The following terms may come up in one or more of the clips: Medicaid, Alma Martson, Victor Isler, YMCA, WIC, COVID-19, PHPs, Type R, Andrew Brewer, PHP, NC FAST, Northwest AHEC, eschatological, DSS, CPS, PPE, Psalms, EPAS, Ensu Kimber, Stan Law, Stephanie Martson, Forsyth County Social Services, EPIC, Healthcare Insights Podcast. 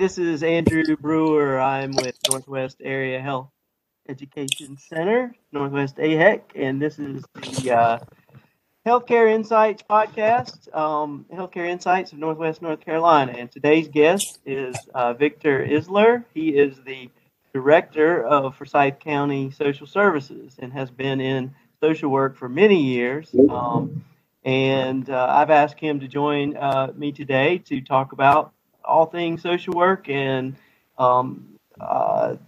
This is Andrew Brewer. I'm with Northwest Area Health Education Center, Northwest AHEC, and this is the Healthcare Insights Podcast, Healthcare Insights of Northwest North Carolina. And today's guest is Victor Isler. He is the Director of Forsyth County Social Services and has been in social work for many years. I've asked him to join me today to talk about all things social work and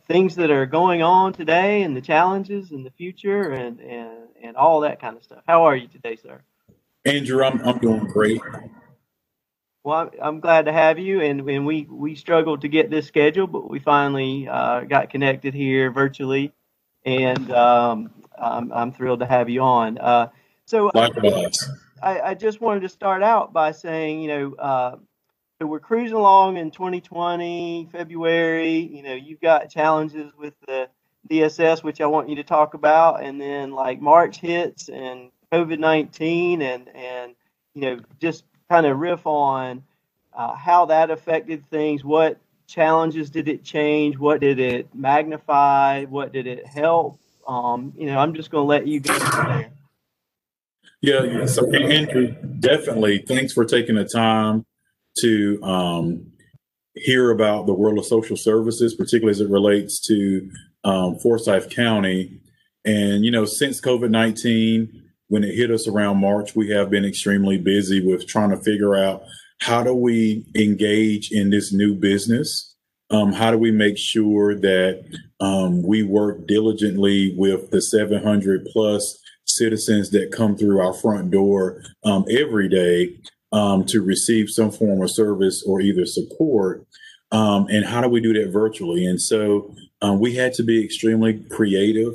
things that are going on today and the challenges and the future and all that kind of stuff. How are you today, sir? Andrew, I'm doing great. Well, I'm glad to have you, and we struggled to get this scheduled, but we finally got connected here virtually, and I'm thrilled to have you on. So I just wanted to start out by saying, so we're cruising along in 2020, February. You've got challenges with the DSS, which I want you to talk about, and then like March hits and COVID-19 and just kind of riff on how that affected things. What challenges did it change? What did it magnify? What did it help? I'm just going to let you go from there. Yeah. So Andrew, definitely. Thanks for taking the time to hear about the world of social services, particularly as it relates to Forsyth County. And, since COVID-19, when it hit us around March, we have been extremely busy with trying to figure out how do we engage in this new business? How do we make sure that we work diligently with the 700 plus citizens that come through our front door every day? To receive some form of service or either support, and how do we do that virtually? And so we had to be extremely creative.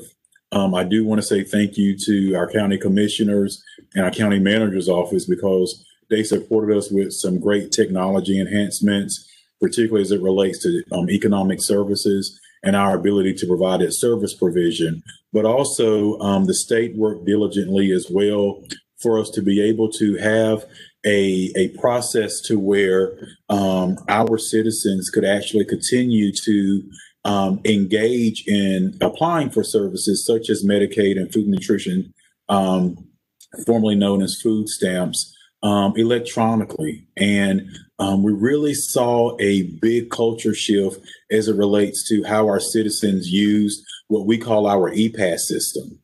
I do want to say thank you to our county commissioners and our county manager's office, because they supported us with some great technology enhancements, particularly as it relates to economic services and our ability to provide that service provision. But also the state worked diligently as well for us to be able to have a process to where our citizens could actually continue to engage in applying for services such as Medicaid and food nutrition, formerly known as food stamps, electronically. And we really saw a big culture shift as it relates to how our citizens use what we call our EPAS system.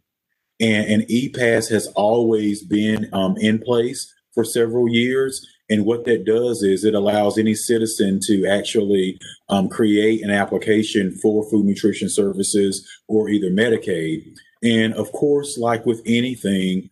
And EPAS has always been in place for several years. And what that does is it allows any citizen to actually create an application for food nutrition services or either Medicaid. And of course, like with anything,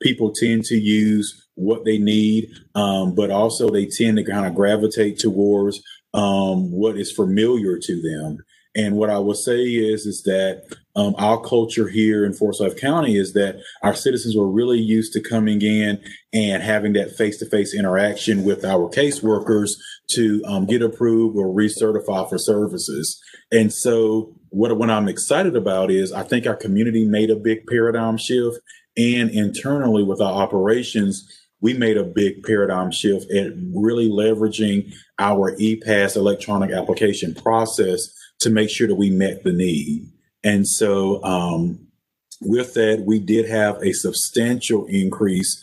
people tend to use what they need, but also they tend to kind of gravitate towards what is familiar to them. And what I will say is that our culture here in Forsyth County is that our citizens were really used to coming in and having that face-to-face interaction with our caseworkers to get approved or recertify for services. And so what I'm excited about is I think our community made a big paradigm shift, and internally with our operations, we made a big paradigm shift at really leveraging our EPAS electronic application process to make sure that we met the need. And so with that, we did have a substantial increase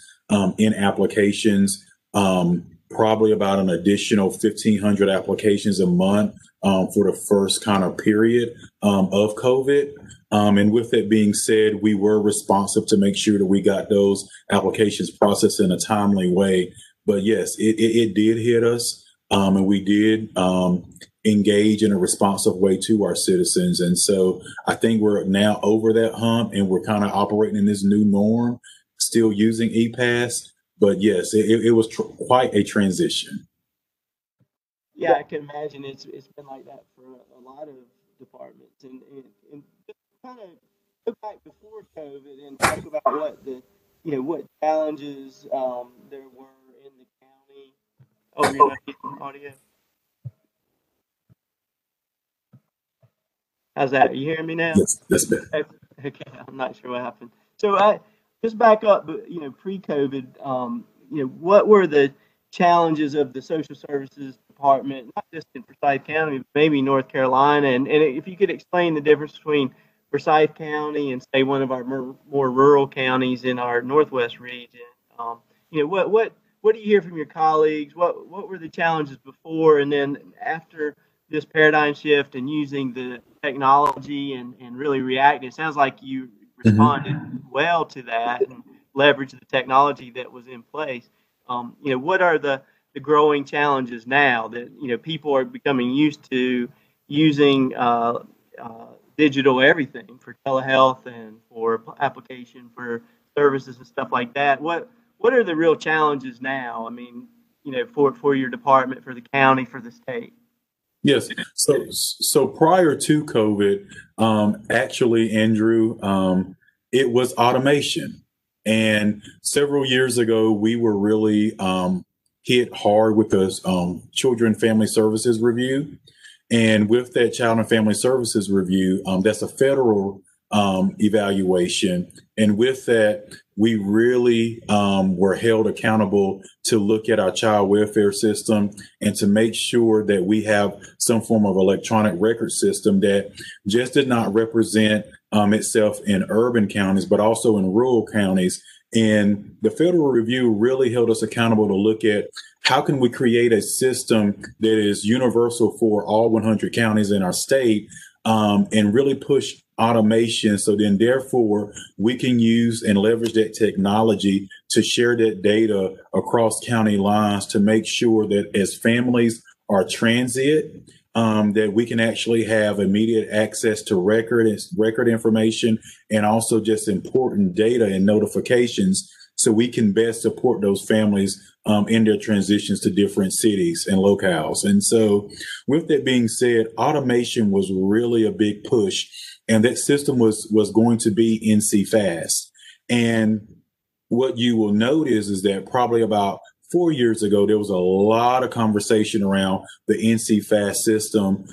in applications, probably about an additional 1,500 applications a month for the first kind of period of COVID. And with that being said, we were responsive to make sure that we got those applications processed in a timely way. But yes, it did hit us, and we did engage in a responsive way to our citizens. And so I think we're now over that hump, and we're kind of operating in this new norm, still using EPAS. But yes, it was quite a transition. Yeah, I can imagine it's been like that for a lot of departments. And kind of go back before COVID and talk about what challenges there were in the county. Oh, you're not getting audio. How's that? Are you hearing me now? Yes, that's better. Okay, I'm not sure what happened. So I just back up, pre-COVID, what were the challenges of the social services department, not just in Forsyth County, but maybe North Carolina. And if you could explain the difference between Forsyth County and, say, one of our more rural counties in our Northwest region, what do you hear from your colleagues? What were the challenges before and then after this paradigm shift and using the technology and really reacting? It sounds like you responded well to that and leveraged the technology that was in place. What are the growing challenges now that, people are becoming used to using digital everything for telehealth and for application for services and stuff like that? What are the real challenges now? I mean, for your department, for the county, for the state. Yes. So prior to COVID, actually, Andrew, it was automation. And several years ago, we were really hit hard with the Children and Family Services Review. And with that Child and Family Services Review, that's a federal evaluation. And with that, we really were held accountable to look at our child welfare system and to make sure that we have some form of electronic record system that just did not represent itself in urban counties, but also in rural counties. And the federal review really held us accountable to look at how can we create a system that is universal for all 100 counties in our state, and really push automation. So then, therefore, we can use and leverage that technology to share that data across county lines to make sure that as families are transient, that we can actually have immediate access to record information and also just important data and notifications so we can best support those families in their transitions to different cities and locales. And so with that being said, automation was really a big push. And that system was going to be NC FAST. And what you will notice is that probably about 4 years ago, there was a lot of conversation around the NC FAST system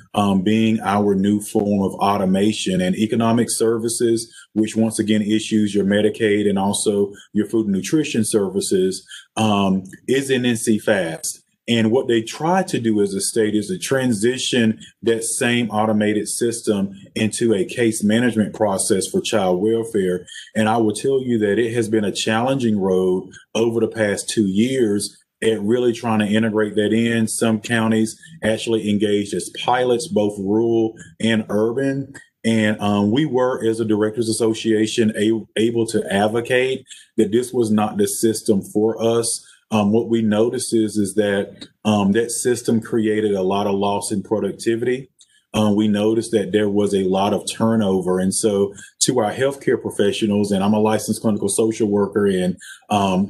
being our new form of automation and economic services, which once again issues your Medicaid and also your food and nutrition services, is in NC FAST. And what they try to do as a state is to transition that same automated system into a case management process for child welfare. And I will tell you that it has been a challenging road over the past 2 years at really trying to integrate that in. Some counties actually engaged as pilots, both rural and urban. And we were, as a directors association, able to advocate that this was not the system for us. What we noticed is that that system created a lot of loss in productivity. We noticed that there was a lot of turnover. And so to our healthcare professionals, and I'm a licensed clinical social worker and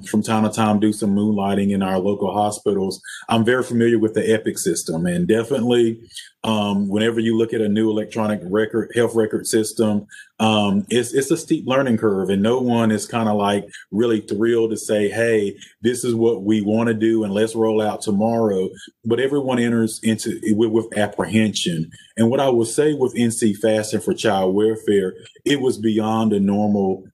from time to time do some moonlighting in our local hospitals, I'm very familiar with the EPIC system. And definitely whenever you look at a new electronic health record system, it's a steep learning curve, and no one is kind of like really thrilled to say, hey, this is what we want to do and let's roll out tomorrow. But everyone enters into it with apprehension. And what I will say with NC FAST and for child welfare, it was beyond a normal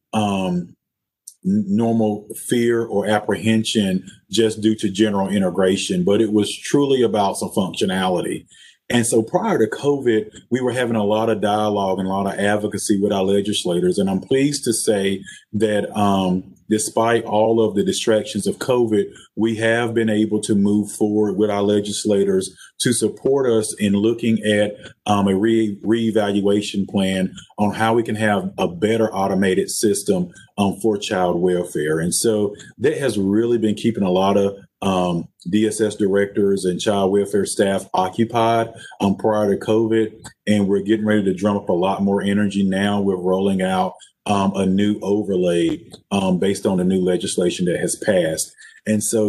fear or apprehension just due to general integration, but it was truly about some functionality. And so prior to COVID, we were having a lot of dialogue and a lot of advocacy with our legislators. And I'm pleased to say that despite all of the distractions of COVID, we have been able to move forward with our legislators to support us in looking at a reevaluation plan on how we can have a better automated system for child welfare. And so that has really been keeping a lot of DSS directors and child welfare staff occupied prior to COVID, and we're getting ready to drum up a lot more energy now. We're rolling out a new overlay based on the new legislation that has passed. And so,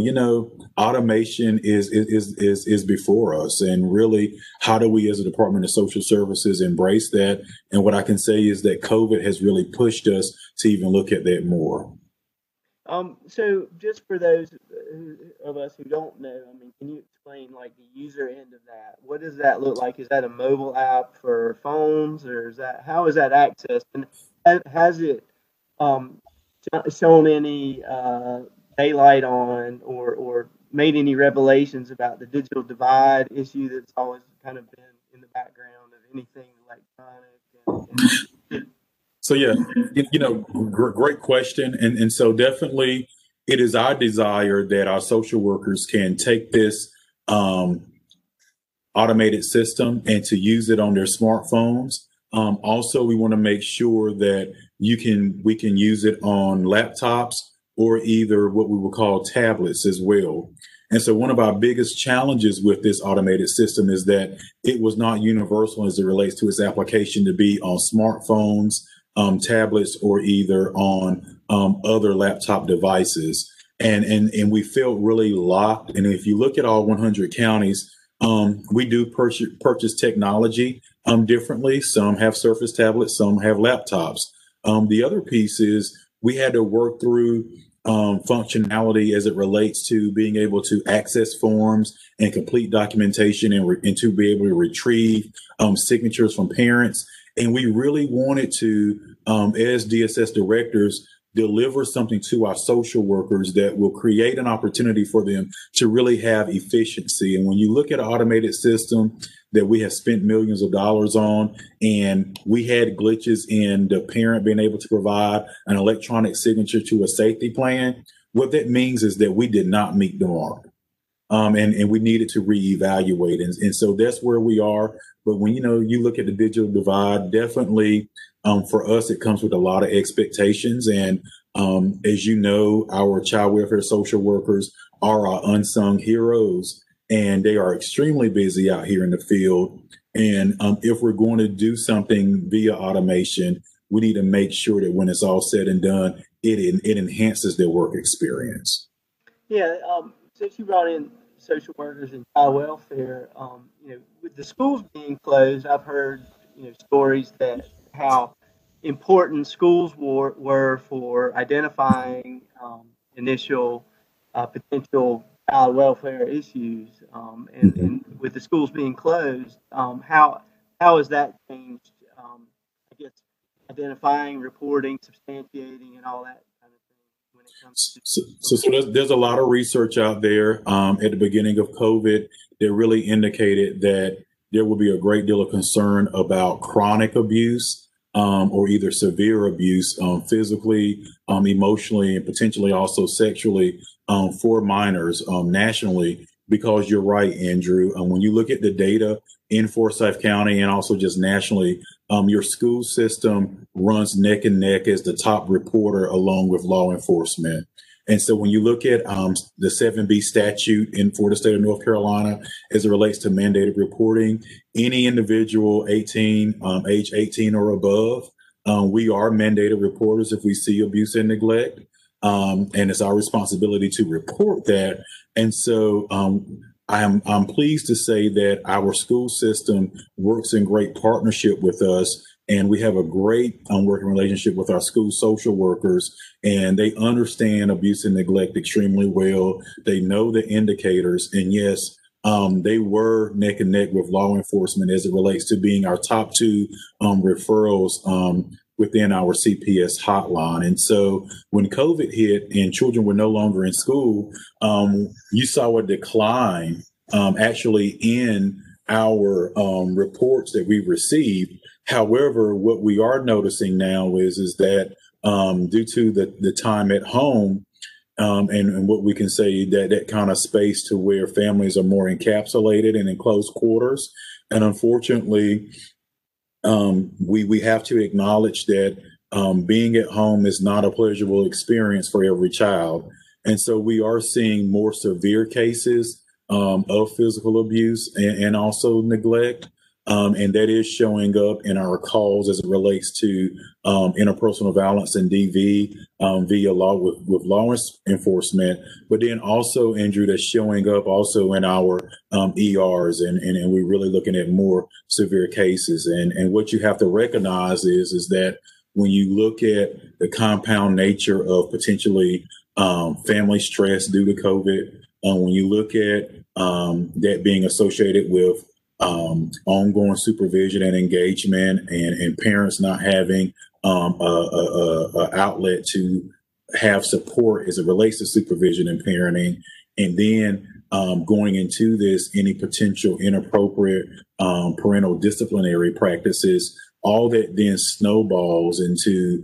automation is before us, and really, how do we as a Department of Social Services embrace that? And what I can say is that COVID has really pushed us to even look at that more. So just for those of us who don't know, can you explain the user end of that? What does that look like? Is that a mobile app for phones, or how is that accessed? And has it shown any daylight on or made any revelations about the digital divide issue that's always kind of been in the background of anything electronic. So, yeah, you know, great question. And so definitely it is our desire that our social workers can take this automated system and to use it on their smartphones. Also, we want to make sure that we can use it on laptops or either what we would call tablets as well. And so one of our biggest challenges with this automated system is that it was not universal as it relates to its application to be on smartphones, tablets, or either on other laptop devices. And we felt really locked. And if you look at all 100 counties, we do purchase technology differently. Some have Surface tablets, some have laptops. The other piece is we had to work through functionality as it relates to being able to access forms and complete documentation and to be able to retrieve signatures from parents. And we really wanted to, as DSS directors, deliver something to our social workers that will create an opportunity for them to really have efficiency. And when you look at an automated system that we have spent millions of dollars on, and we had glitches in the parent being able to provide an electronic signature to a safety plan, what that means is that we did not meet the mark. And we needed to reevaluate. And so that's where we are. But when, you know, you look at the digital divide, definitely for us, it comes with a lot of expectations. And as you know, our child welfare social workers are our unsung heroes, and they are extremely busy out here in the field. And if we're going to do something via automation, we need to make sure that when it's all said and done, it enhances their work experience. Yeah. Since you brought in social workers and child welfare, you know, with the schools being closed, I've heard, you know, stories that how important schools were for identifying initial potential child welfare issues, and with the schools being closed, how has that changed? I guess identifying, reporting, substantiating, and all that kind of thing when it comes to. So there's a lot of research out there. At the beginning of COVID, that really indicated that there will be a great deal of concern about chronic abuse, or either severe abuse, physically, emotionally, and potentially also sexually, for minors nationally, because you're right, Andrew. When you look at the data in Forsyth County and also just nationally, your school system runs neck and neck as the top reporter along with law enforcement. And so when you look at the 7B statute for the state of North Carolina, as it relates to mandated reporting, any individual age 18 or above, we are mandated reporters if we see abuse and neglect. And it's our responsibility to report that. And so I'm pleased to say that our school system works in great partnership with us. And we have a great working relationship with our school social workers, and they understand abuse and neglect extremely well. They know the indicators. And yes, they were neck and neck with law enforcement as it relates to being our top two referrals within our CPS hotline. And so when COVID hit and children were no longer in school, you saw a decline actually in our reports that we received. However, what we are noticing now is that due to the time at home and what we can say that kind of space to where families are more encapsulated and in close quarters. And unfortunately, we have to acknowledge that being at home is not a pleasurable experience for every child. And so we are seeing more severe cases of physical abuse and also neglect. And that is showing up in our calls as it relates to interpersonal violence and DV via law with law enforcement. But then also, Andrew, that's showing up also in our ERs, and we're really looking at more severe cases. And what you have to recognize is that when you look at the compound nature of potentially family stress due to COVID, when you look at that being associated with ongoing supervision and engagement, and parents not having a outlet to have support as it relates to supervision and parenting, And then going into this, any potential inappropriate parental disciplinary practices, all that then snowballs into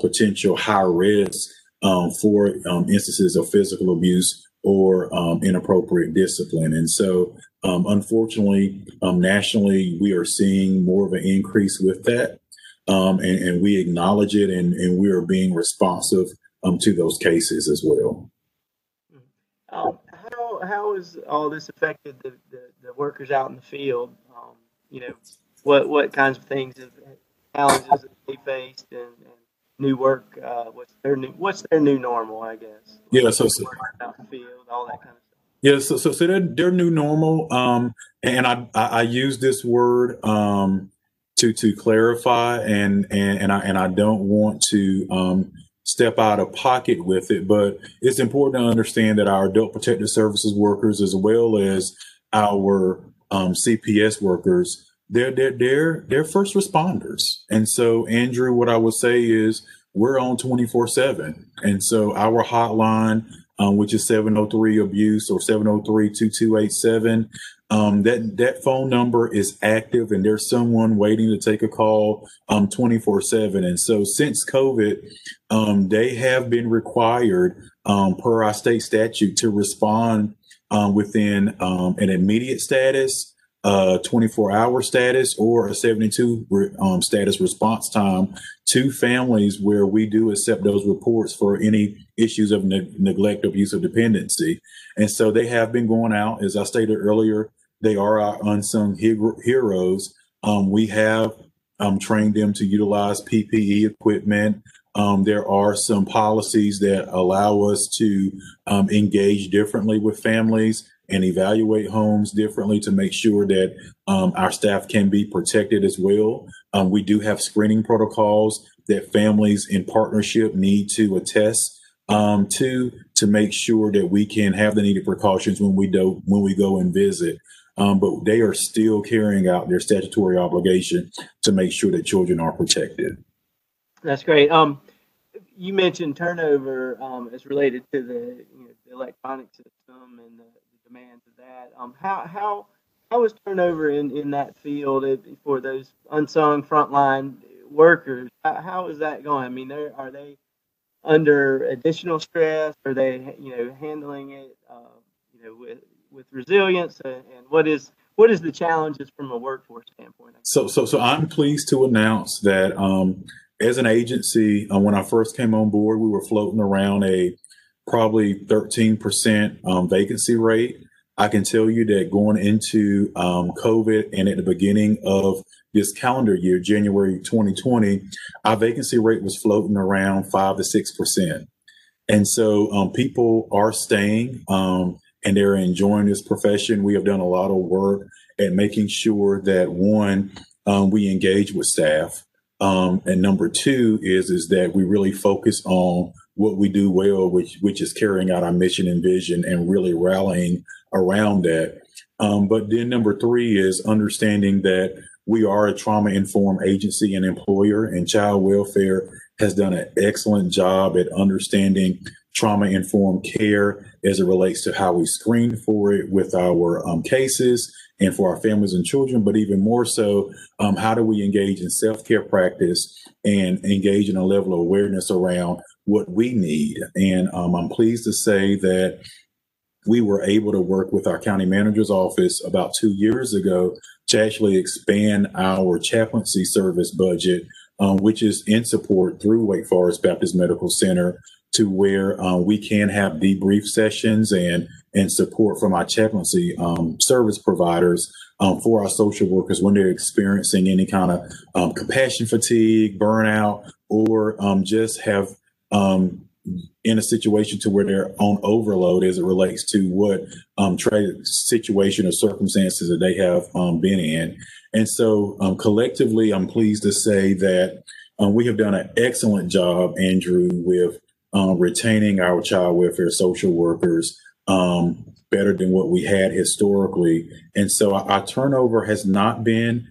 potential high risk for instances of physical abuse or inappropriate discipline. And so, unfortunately, nationally, we are seeing more of an increase with that. And we acknowledge it, and we are being responsive to those cases as well. How has all this affected the workers out in the field? You know, what kinds of things, challenges that they faced, and new work? What's their new normal? I guess. Yeah. So out in the field, all that kind of stuff. Yeah. So their new normal. And I use this word. To clarify, and I don't want to step out of pocket with it, but it's important to understand that our adult protective services workers, as well as our CPS workers, they're first responders. And so, Andrew, what I would say is we're on 24/7, and so our hotline, which is 703 abuse or 703-2287. That phone number is active, and there's someone waiting to take a call 24/7. And so since COVID, they have been required per our state statute to respond within an immediate status, 24-hour status, or a 72 status response time to families where we do accept those reports for any issues of neglect, abuse, or dependency. And so they have been going out. As I stated earlier, they are our unsung heroes. We have trained them to utilize PPE equipment. There are some policies that allow us to engage differently with families and evaluate homes differently to make sure that our staff can be protected as well. We do have screening protocols that families in partnership need to attest to make sure that we can have the needed precautions when we go and visit. But they are still carrying out their statutory obligation to make sure that children are protected. That's great. You mentioned turnover as related to the electronic system and the demands of that. How is turnover in that field for those unsung frontline workers? How is that going? I mean, are they under additional stress? Are they handling it with resilience? And what is the challenges from a workforce standpoint? So I'm pleased to announce that as an agency, when I first came on board, we were floating around a probably 13% vacancy rate. I can tell you that going into COVID and at the beginning of this calendar year, January 2020, our vacancy rate was floating around 5 to 6%. And so people are staying and they're enjoying this profession. We have done a lot of work at making sure that, one, we engage with staff. And number two is that we really focus on what we do well, which is carrying out our mission and vision and really rallying around that. But then number three is understanding that we are a trauma-informed agency and employer, and child welfare has done an excellent job at understanding trauma-informed care as it relates to how we screen for it with our cases and for our families and children, but even more so, how do we engage in self-care practice and engage in a level of awareness around what we need. And I'm pleased to say that we were able to work with our county manager's office about 2 years ago to actually expand our chaplaincy service budget, which is in support through Wake Forest Baptist Medical Center, to where we can have debrief sessions and support from our chaplaincy service providers for our social workers when they're experiencing any kind of compassion fatigue, burnout, or just have in a situation to where they're on overload as it relates to what tragic situation or circumstances that they have been in. And so collectively, I'm pleased to say that we have done an excellent job, Andrew, with retaining our child welfare social workers better than what we had historically. And so our turnover has not been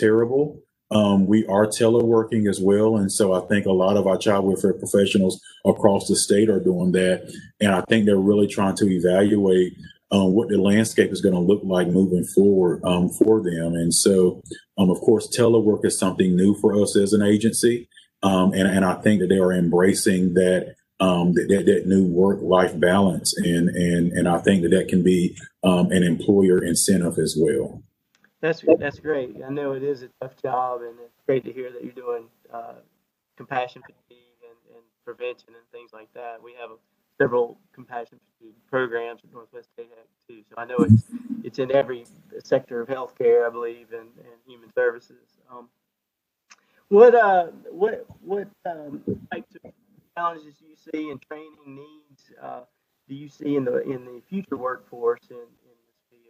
terrible. We are teleworking as well. And so I think a lot of our child welfare professionals across the state are doing that. And I think they're really trying to evaluate what the landscape is going to look like moving forward for them. And so, of course, telework is something new for us as an agency. And I think that they are embracing that that new work-life balance. And I think that that can be an employer incentive as well. That's great. I know it is a tough job, and it's great to hear that you're doing compassion fatigue and prevention and things like that. We have several compassion fatigue programs at Northwest AHEC too, so I know it's in every sector of healthcare, I believe, and human services. What types of challenges do you see and training needs do you see in the future workforce in this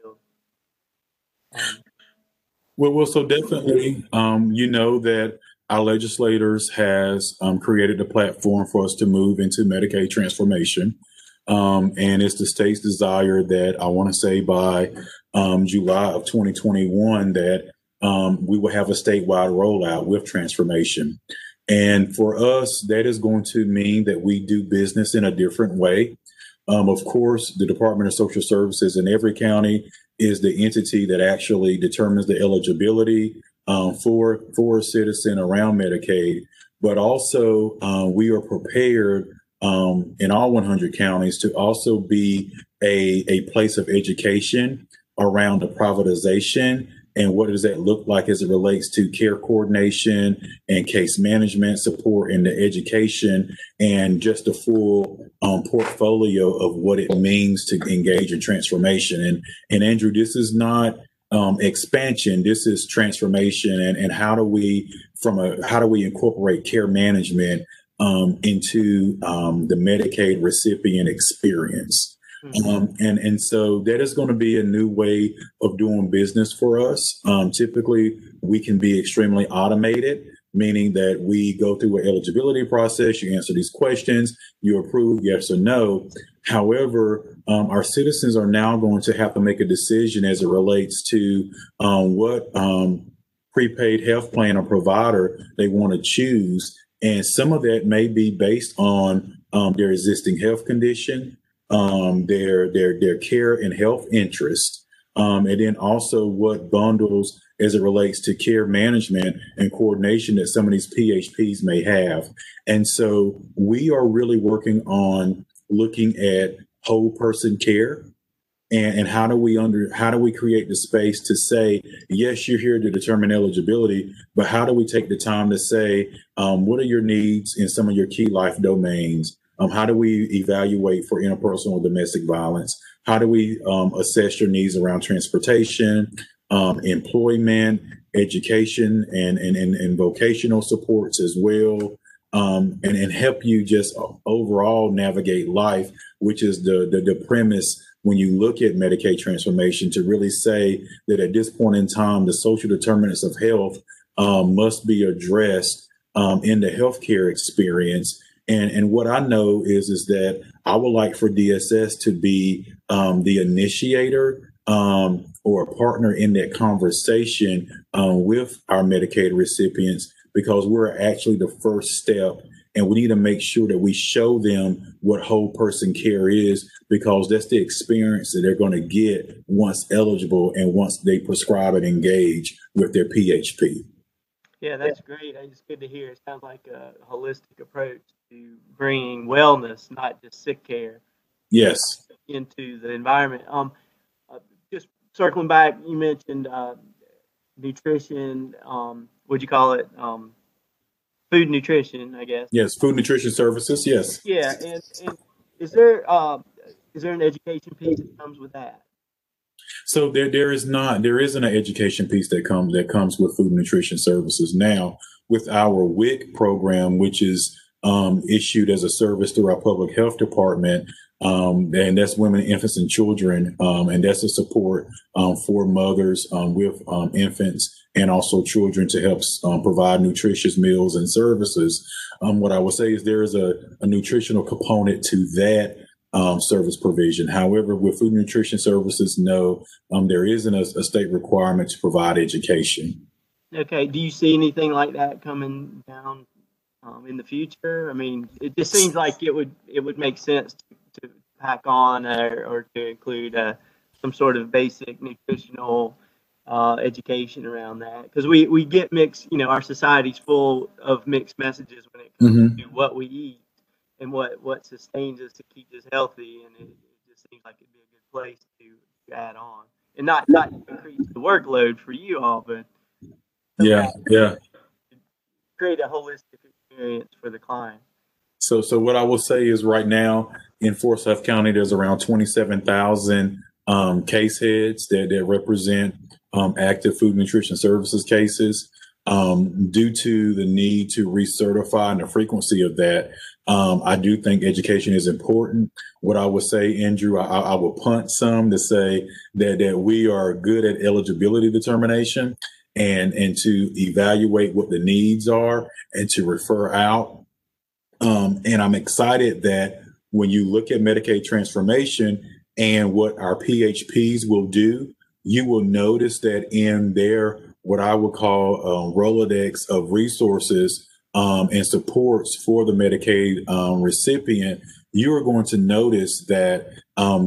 field? Well, so definitely, you know that our legislators has created a platform for us to move into Medicaid transformation. And it's the state's desire that I want to say by July of 2021 that we will have a statewide rollout with transformation. And for us, that is going to mean that we do business in a different way. Of course, the Department of Social Services in every county is the entity that actually determines the eligibility for a citizen around Medicaid. But also, we are prepared in all 100 counties to also be a place of education around the privatization and what does that look like as it relates to care coordination and case management support and the education and just a full portfolio of what it means to engage in transformation. And Andrew, this is not expansion, this is transformation. And how do we incorporate care management into the Medicaid recipient experience? And so that is going to be a new way of doing business for us. Typically, we can be extremely automated, meaning that we go through an eligibility process. You answer these questions, you approve yes or no. However, our citizens are now going to have to make a decision as it relates to what prepaid health plan or provider they want to choose. And some of that may be based on their existing health condition, their care and health interests, and then also what bundles as it relates to care management and coordination that some of these PHPs may have. And so we are really working on looking at whole person care and how do we create the space to say, yes, you're here to determine eligibility, but how do we take the time to say, what are your needs in some of your key life domains? How do we evaluate for interpersonal domestic violence? How do we assess your needs around transportation, employment, education, and vocational supports as well, and help you just overall navigate life, which is the premise when you look at Medicaid transformation to really say that at this point in time, the social determinants of health must be addressed in the healthcare experience. And what I know is that I would like for DSS to be the initiator or a partner in that conversation with our Medicaid recipients, because we're actually the first step and we need to make sure that we show them what whole person care is, because that's the experience that they're going to get once eligible and once they prescribe and engage with their PHP. Yeah, that's great. It's good to hear. It sounds like a holistic approach to bringing wellness, not just sick care, yes, into the environment. Just circling back, you mentioned nutrition. What'd you call it? Food nutrition, I guess. Yes, food nutrition services. Yes. Yeah, and is there an education piece that comes with that? So there isn't an education piece that comes with food nutrition services now with our WIC program, which is issued as a service through our public health department. And that's women, infants, and children. And that's a support for mothers with infants and also children to help provide nutritious meals and services. What I would say is there is a nutritional component to that service provision. However, with food nutrition services, no, there isn't a state requirement to provide education. Okay, do you see anything like that coming down in the future? I mean, it just seems like it would make sense to pack on or to include some sort of basic nutritional education around that, because we get mixed, you know, our society's full of mixed messages when it comes mm-hmm. to what we eat and what sustains us to keep us healthy, and it just seems like it'd be a good place to add on and not increase the workload for you all, but create a holistic experience for the client. So what I will say is right now in Forsyth County there's around 27,000 case heads that represent active food nutrition services cases. Due to the need to recertify and the frequency of that, I do think education is important. What I would say, Andrew, I will punt some to say that we are good at eligibility determination and to evaluate what the needs are and to refer out. And I'm excited that when you look at Medicaid transformation and what our PHPs will do, you will notice that in their, what I would call Rolodex of resources and supports for the Medicaid recipient, you are going to notice that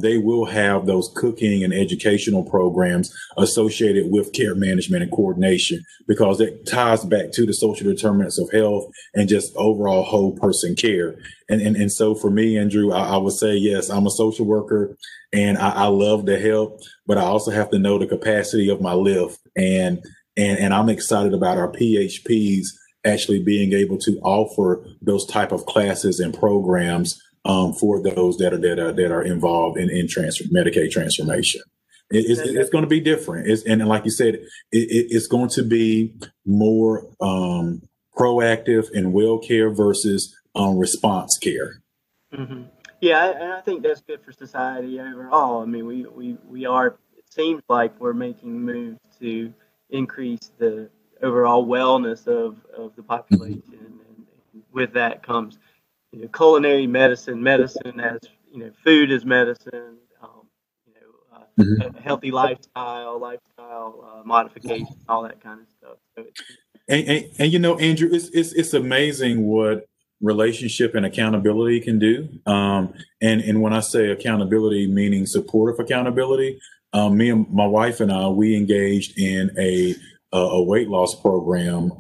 they will have those cooking and educational programs associated with care management and coordination, because it ties back to the social determinants of health and just overall whole person care. And so for me, Andrew, I would say, yes, I'm a social worker and I love to help, but I also have to know the capacity of my lift. And I'm excited about our PHPs actually being able to offer those type of classes and programs for those that are involved in Medicaid transformation. It's going to be different. And like you said, it's going to be more proactive and well care versus response care. Mm-hmm. Yeah, and I think that's good for society overall. I mean, we are, it seems like we're making moves to increase the overall wellness of the population. Mm-hmm. And with that comes, you know, culinary medicine as, you know, food is medicine, mm-hmm. a healthy lifestyle modification, all that kind of stuff. So and you know, Andrew, it's amazing what relationship and accountability can do. And when I say accountability, meaning supportive accountability, me and my wife and I, we engaged in a weight loss program.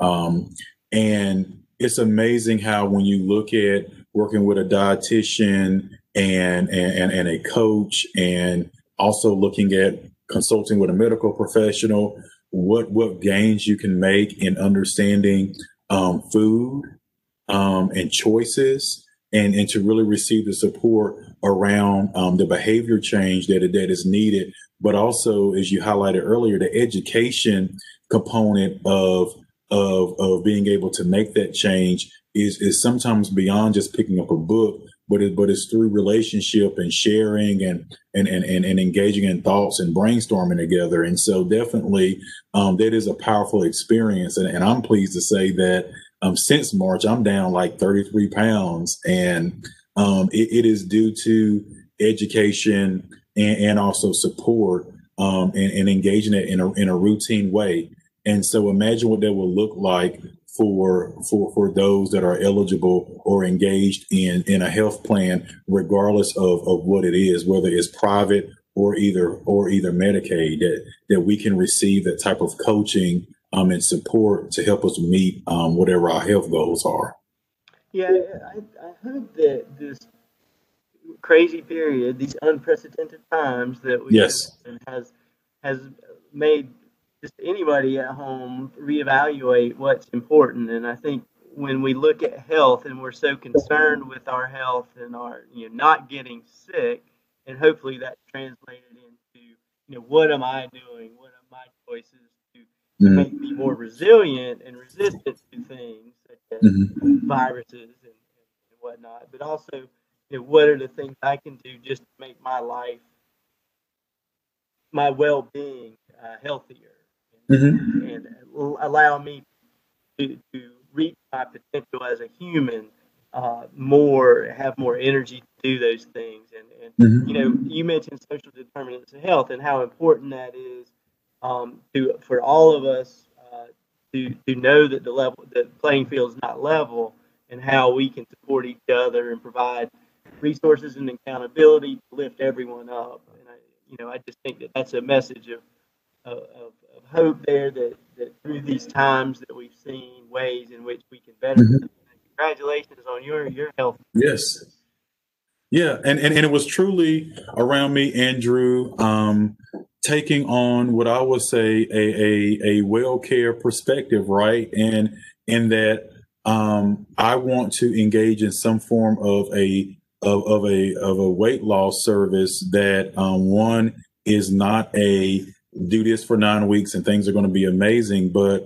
And it's amazing how when you look at working with a dietitian and a coach, and also looking at consulting with a medical professional, what gains you can make in understanding food, and choices, and to really receive the support around the behavior change that is needed, but also, as you highlighted earlier, the education component of being able to make that change is sometimes beyond just picking up a book, but it's through relationship and sharing and engaging in thoughts and brainstorming together. And so definitely that is a powerful experience. And I'm pleased to say that since March, I'm down like 33 pounds, and it is due to education and also support and engaging it in a routine way. And so imagine what that will look like for those that are eligible or engaged in a health plan, regardless of what it is, whether it's private or either Medicaid, that we can receive that type of coaching and support to help us meet whatever our health goals are. Yeah, I hope that this crazy period, these unprecedented times that we has made just anybody at home reevaluate what's important. And I think when we look at health and we're so concerned with our health and our, you know, not getting sick, and hopefully that translated into, you know, what am I doing? What are my choices to mm-hmm. make me more resilient and resistant to things such as mm-hmm. viruses and whatnot, but also, you know, what are the things I can do just to make my life, my well-being healthier? Mm-hmm. And allow me to reach my potential as a human, have more energy to do those things. And mm-hmm. you know, you mentioned social determinants of health and how important that is for all of us to know that the level, the playing field is not level, and how we can support each other and provide resources and accountability to lift everyone up. And I just think that that's a message of hope there, that through these times that we've seen ways in which we can better. Mm-hmm. Congratulations on your health. Yes. Yeah. And it was truly around me, Andrew, taking on what I would say a well-care perspective, right? And in that I want to engage in some form of a weight loss service that one is not a do this for 9 weeks and things are going to be amazing, but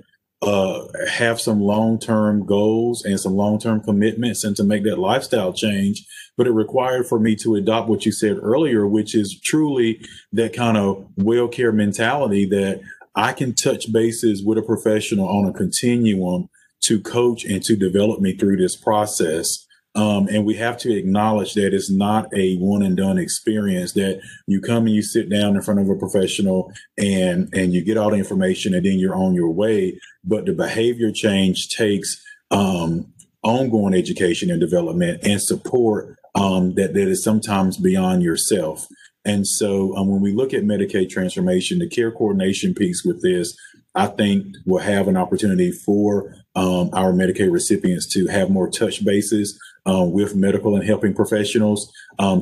have some long-term goals and some long-term commitments and to make that lifestyle change. But it required for me to adopt what you said earlier, which is truly that kind of well-care mentality that I can touch bases with a professional on a continuum to coach and to develop me through this process. And we have to acknowledge that it's not a one and done experience, that you come and you sit down in front of a professional and you get all the information and then you're on your way. But the behavior change takes ongoing education and development and support that is sometimes beyond yourself. And so when we look at Medicaid transformation, the care coordination piece with this, I think we'll have an opportunity for our Medicaid recipients to have more touch bases with medical and helping professionals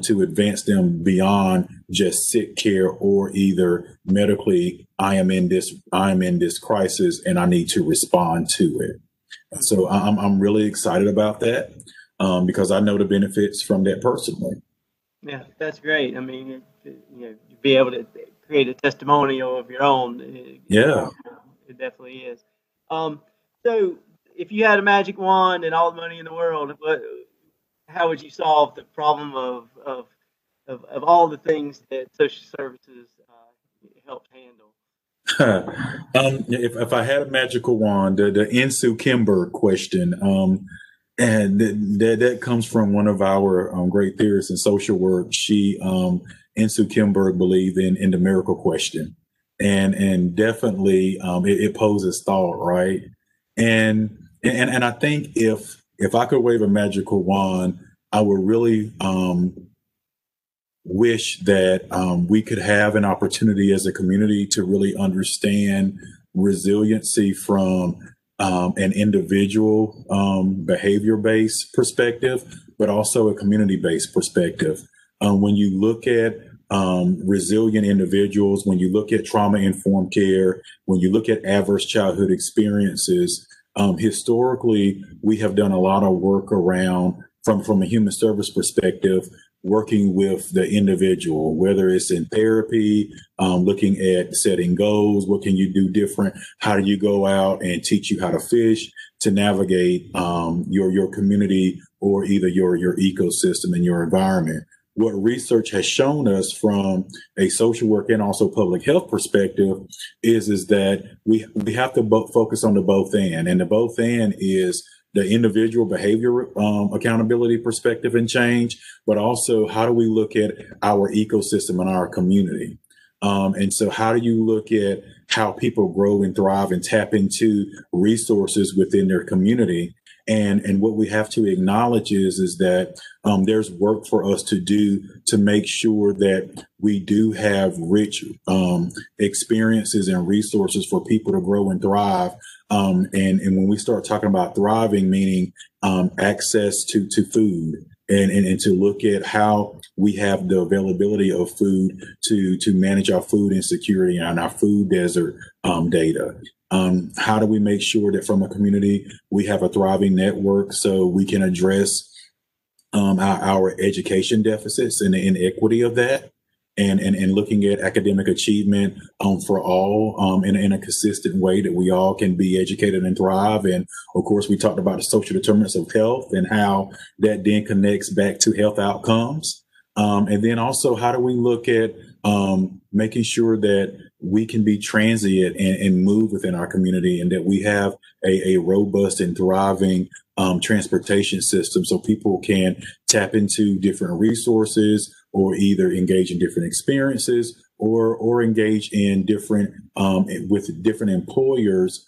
to advance them beyond just sick care or either medically, I am in this crisis and I need to respond to it. So I'm really excited about that because I know the benefits from that personally. Yeah, that's great. I mean, you be able to create a testimonial of your own. It definitely is. So if you had a magic wand and all the money in the world, how would you solve the problem of all the things that social services helped handle? If I had a magical wand, the Ensu Kimber question, and that comes from one of our great theorists in social work. She, Ensu Kimber, believed in the miracle question, and definitely it poses thought, right? And I think if I could wave a magical wand, I would really wish that we could have an opportunity as a community to really understand resiliency from an individual behavior-based perspective, but also a community-based perspective. When you look at resilient individuals, when you look at trauma-informed care, when you look at adverse childhood experiences, historically, we have done a lot of work around, from a human service perspective, working with the individual, whether it's in therapy, looking at setting goals, what can you do different, how do you go out and teach you how to fish, to navigate your community or either your ecosystem and your environment. What research has shown us from a social work and also public health perspective is that we have to focus on the both end. And the both end is the individual behavior accountability perspective and change, but also how do we look at our ecosystem and our community? And so how do you look at how people grow and thrive and tap into resources within their community? And what we have to acknowledge is that there's work for us to do to make sure that we do have rich experiences and resources for people to grow and thrive. And when we start talking about thriving, meaning access to food and to look at how we have the availability of food to manage our food insecurity and our food desert data. How do we make sure that from a community, we have a thriving network so we can address our education deficits and the inequity of that and looking at academic achievement for all in a consistent way that we all can be educated and thrive. And of course, we talked about the social determinants of health and how that then connects back to health outcomes. And then also, how do we look at making sure that we can be transient and move within our community and that we have a robust and thriving transportation system so people can tap into different resources or either engage in different experiences or engage in different with different employers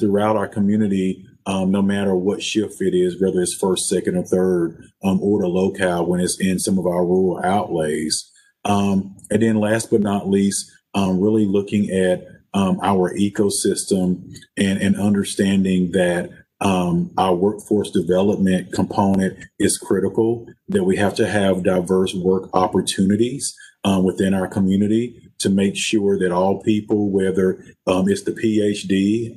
throughout our community, no matter what shift it is, whether it's first, second, or third, or the locale when it's in some of our rural outlays. And then last but not least, really looking at our ecosystem and understanding that our workforce development component is critical, that we have to have diverse work opportunities within our community to make sure that all people, whether it's the PhD,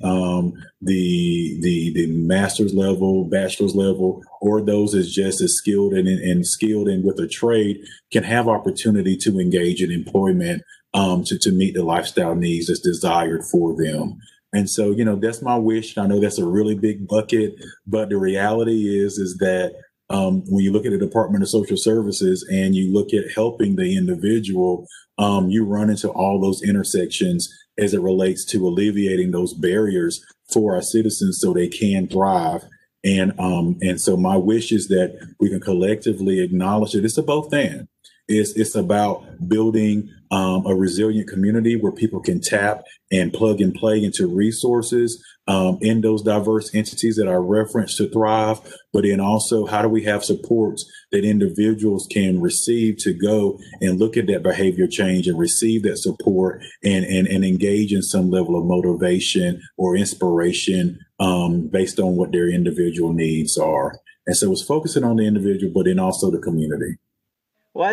the master's level, bachelor's level, or those that's just as skilled and skilled and with a trade, can have opportunity to engage in employment to meet the lifestyle needs that's desired for them. And so, you know, that's my wish. I know that's a really big bucket, but the reality is that when you look at the Department of Social Services and you look at helping the individual, you run into all those intersections as it relates to alleviating those barriers for our citizens so they can thrive. And so my wish is that we can collectively acknowledge that it's a both and. It's about building a resilient community where people can tap and plug and play into resources in those diverse entities that are referenced to thrive. But then also, how do we have supports that individuals can receive to go and look at that behavior change and receive that support and engage in some level of motivation or inspiration based on what their individual needs are. And so it's focusing on the individual, but then also the community. Well,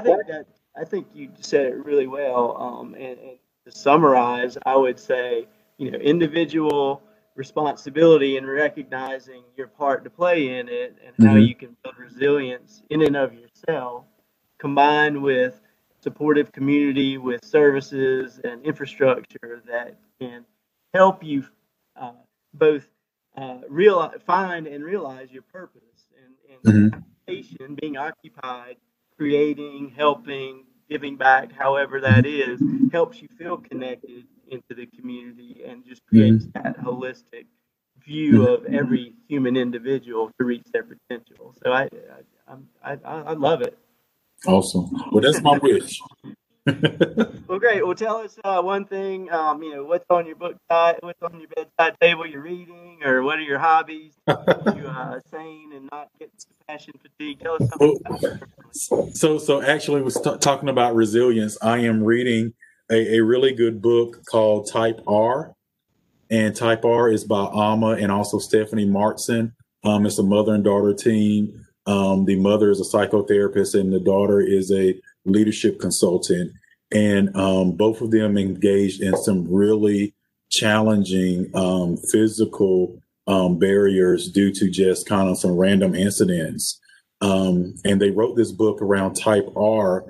I think you said it really well. And to summarize, I would say, you know, individual responsibility and recognizing your part to play in it and how you can build resilience in and of yourself, combined with supportive community, with services and infrastructure that can help you both find and realize your purpose and being occupied, creating, helping, giving back, however that is, helps you feel connected into the community and just creates that holistic view of every human individual to reach their potential. So I love it. Awesome. Well, that's my wish. Well, great. Well, tell us one thing, you know, what's on your what's on your bedside table you're reading, or what are your hobbies? Are you sane and not get passion fatigue? Tell us something about that. So actually, we're talking about resilience. I am reading a really good book called Type R. And Type R is by Alma and also Stephanie Martson. It's a mother and daughter team. The mother is a psychotherapist and the daughter is a leadership consultant, and both of them engaged in some really challenging physical barriers due to just kind of some random incidents. And they wrote this book around Type R,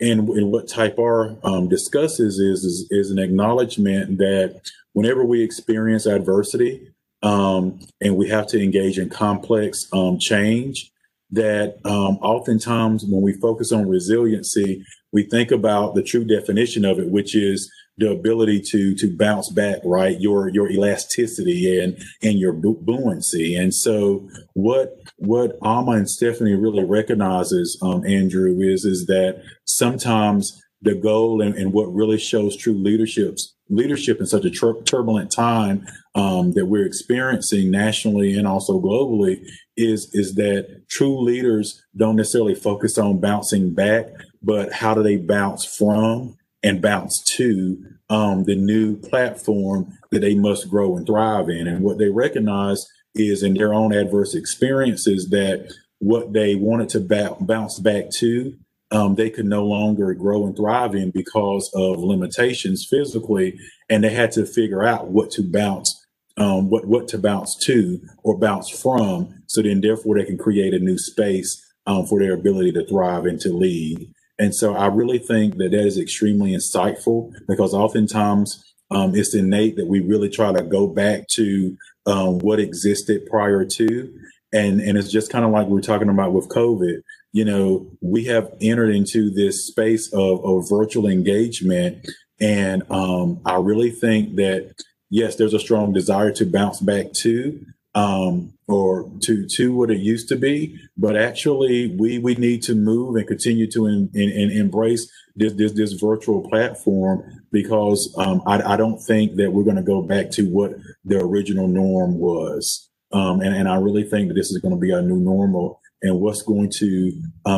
and what Type R discusses is an acknowledgement that whenever we experience adversity and we have to engage in complex change, that oftentimes when we focus on resiliency, we think about the true definition of it, which is the ability to bounce back, right? Your elasticity and your buoyancy. And so what Alma and Stephanie really recognizes, Andrew, is that sometimes the goal and what really shows true leadership in such a turbulent time that we're experiencing nationally and also globally is that true leaders don't necessarily focus on bouncing back, but how do they bounce from and bounce to the new platform that they must grow and thrive in. And what they recognize is in their own adverse experiences that what they wanted to bounce back to, they could no longer grow and thrive in because of limitations physically, and they had to figure out what to bounce to or bounce from. So then, therefore, they can create a new space for their ability to thrive and to lead. And so, I really think that is extremely insightful, because oftentimes it's innate that we really try to go back to what existed prior to, and it's just kind of like we're talking about with COVID. You know, we have entered into this space of virtual engagement. And I really think that, yes, there's a strong desire to bounce back to, or to what it used to be. But actually, we need to move and continue to embrace this virtual platform, because I don't think that we're going to go back to what the original norm was. And I really think that this is going to be our new normal. And what's going to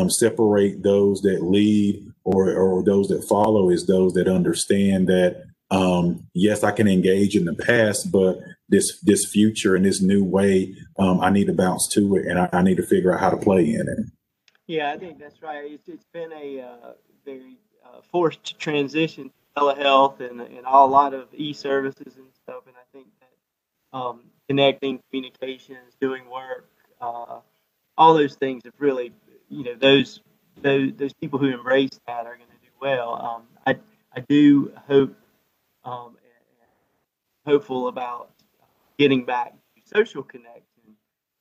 separate those that lead or those that follow is those that understand that, yes, I can engage in the past, but this future and this new way, I need to bounce to it, and I need to figure out how to play in it. Yeah, I think that's right. It's been a very forced transition to telehealth and a lot of e-services and stuff. And I think that connecting, communications, doing work, all those things have really, those people who embrace that are going to do well. I do hope and hopeful about getting back to social connection.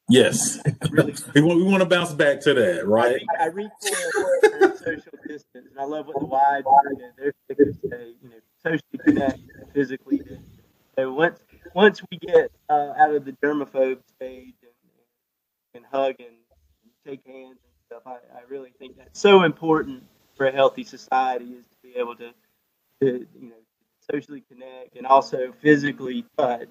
Yes, really, we want to bounce back to that, right? I recoil from social distance, and I love what the wide they're supposed to say, socially connect, physically distant. So once we get out of the germaphobe stage and hug and shake hands and stuff, I really think that's so important for a healthy society, is to be able to socially connect and also physically touch.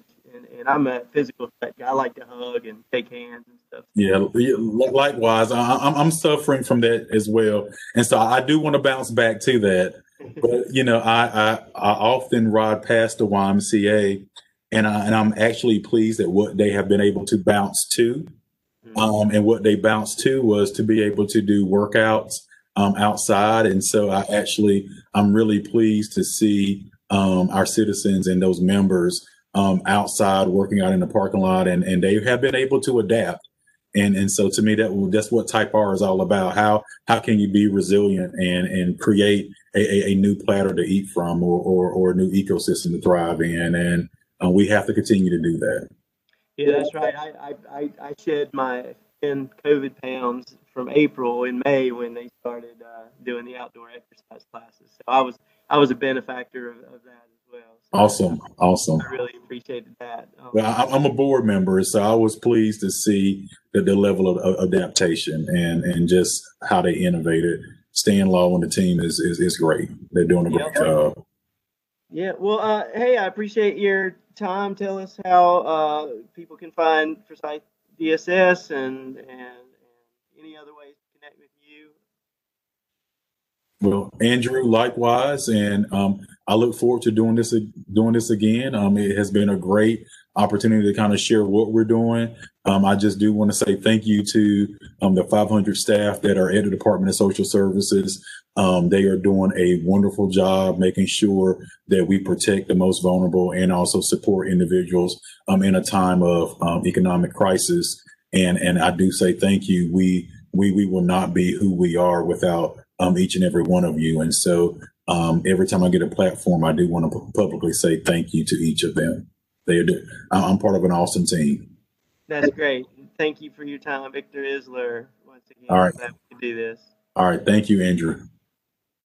And I'm a physical touch guy. I like to hug and shake hands and stuff. Yeah, likewise. I'm suffering from that as well. And so I do want to bounce back to that. But, I often ride past the YMCA, and I'm actually pleased at what they have been able to bounce to. And what they bounced to was to be able to do workouts outside. And so I'm really pleased to see our citizens and those members outside working out in the parking lot, and they have been able to adapt. And so to me, that's what Type R is all about. How can you be resilient and create a new platter to eat from, or a new ecosystem to thrive in? And we have to continue to do that. Yeah, that's right. I shed my 10 COVID pounds from April and May when they started doing the outdoor exercise classes. So I was a benefactor of that as well. So awesome. I really appreciated that. Well, I'm a board member, so I was pleased to see the level of adaptation and just how they innovated. Stan Law and the team is great. They're doing a great job. Yeah. Well, hey, I appreciate your time. Tell us how people can find Forsyth DSS and any other ways to connect with you. Well, Andrew, likewise, and I look forward to doing this again. It has been a great opportunity to kind of share what we're doing. I just do want to say thank you to the 500 staff that are at the Department of Social Services. They are doing a wonderful job making sure that we protect the most vulnerable and also support individuals in a time of economic crisis. And I do say thank you. We will not be who we are without each and every one of you. And so every time I get a platform, I do want to publicly say thank you to each of them. I'm part of an awesome team. That's great. Thank you for your time, Victor Isler. Once again, all right. Glad we could do this. All right. Thank you, Andrew.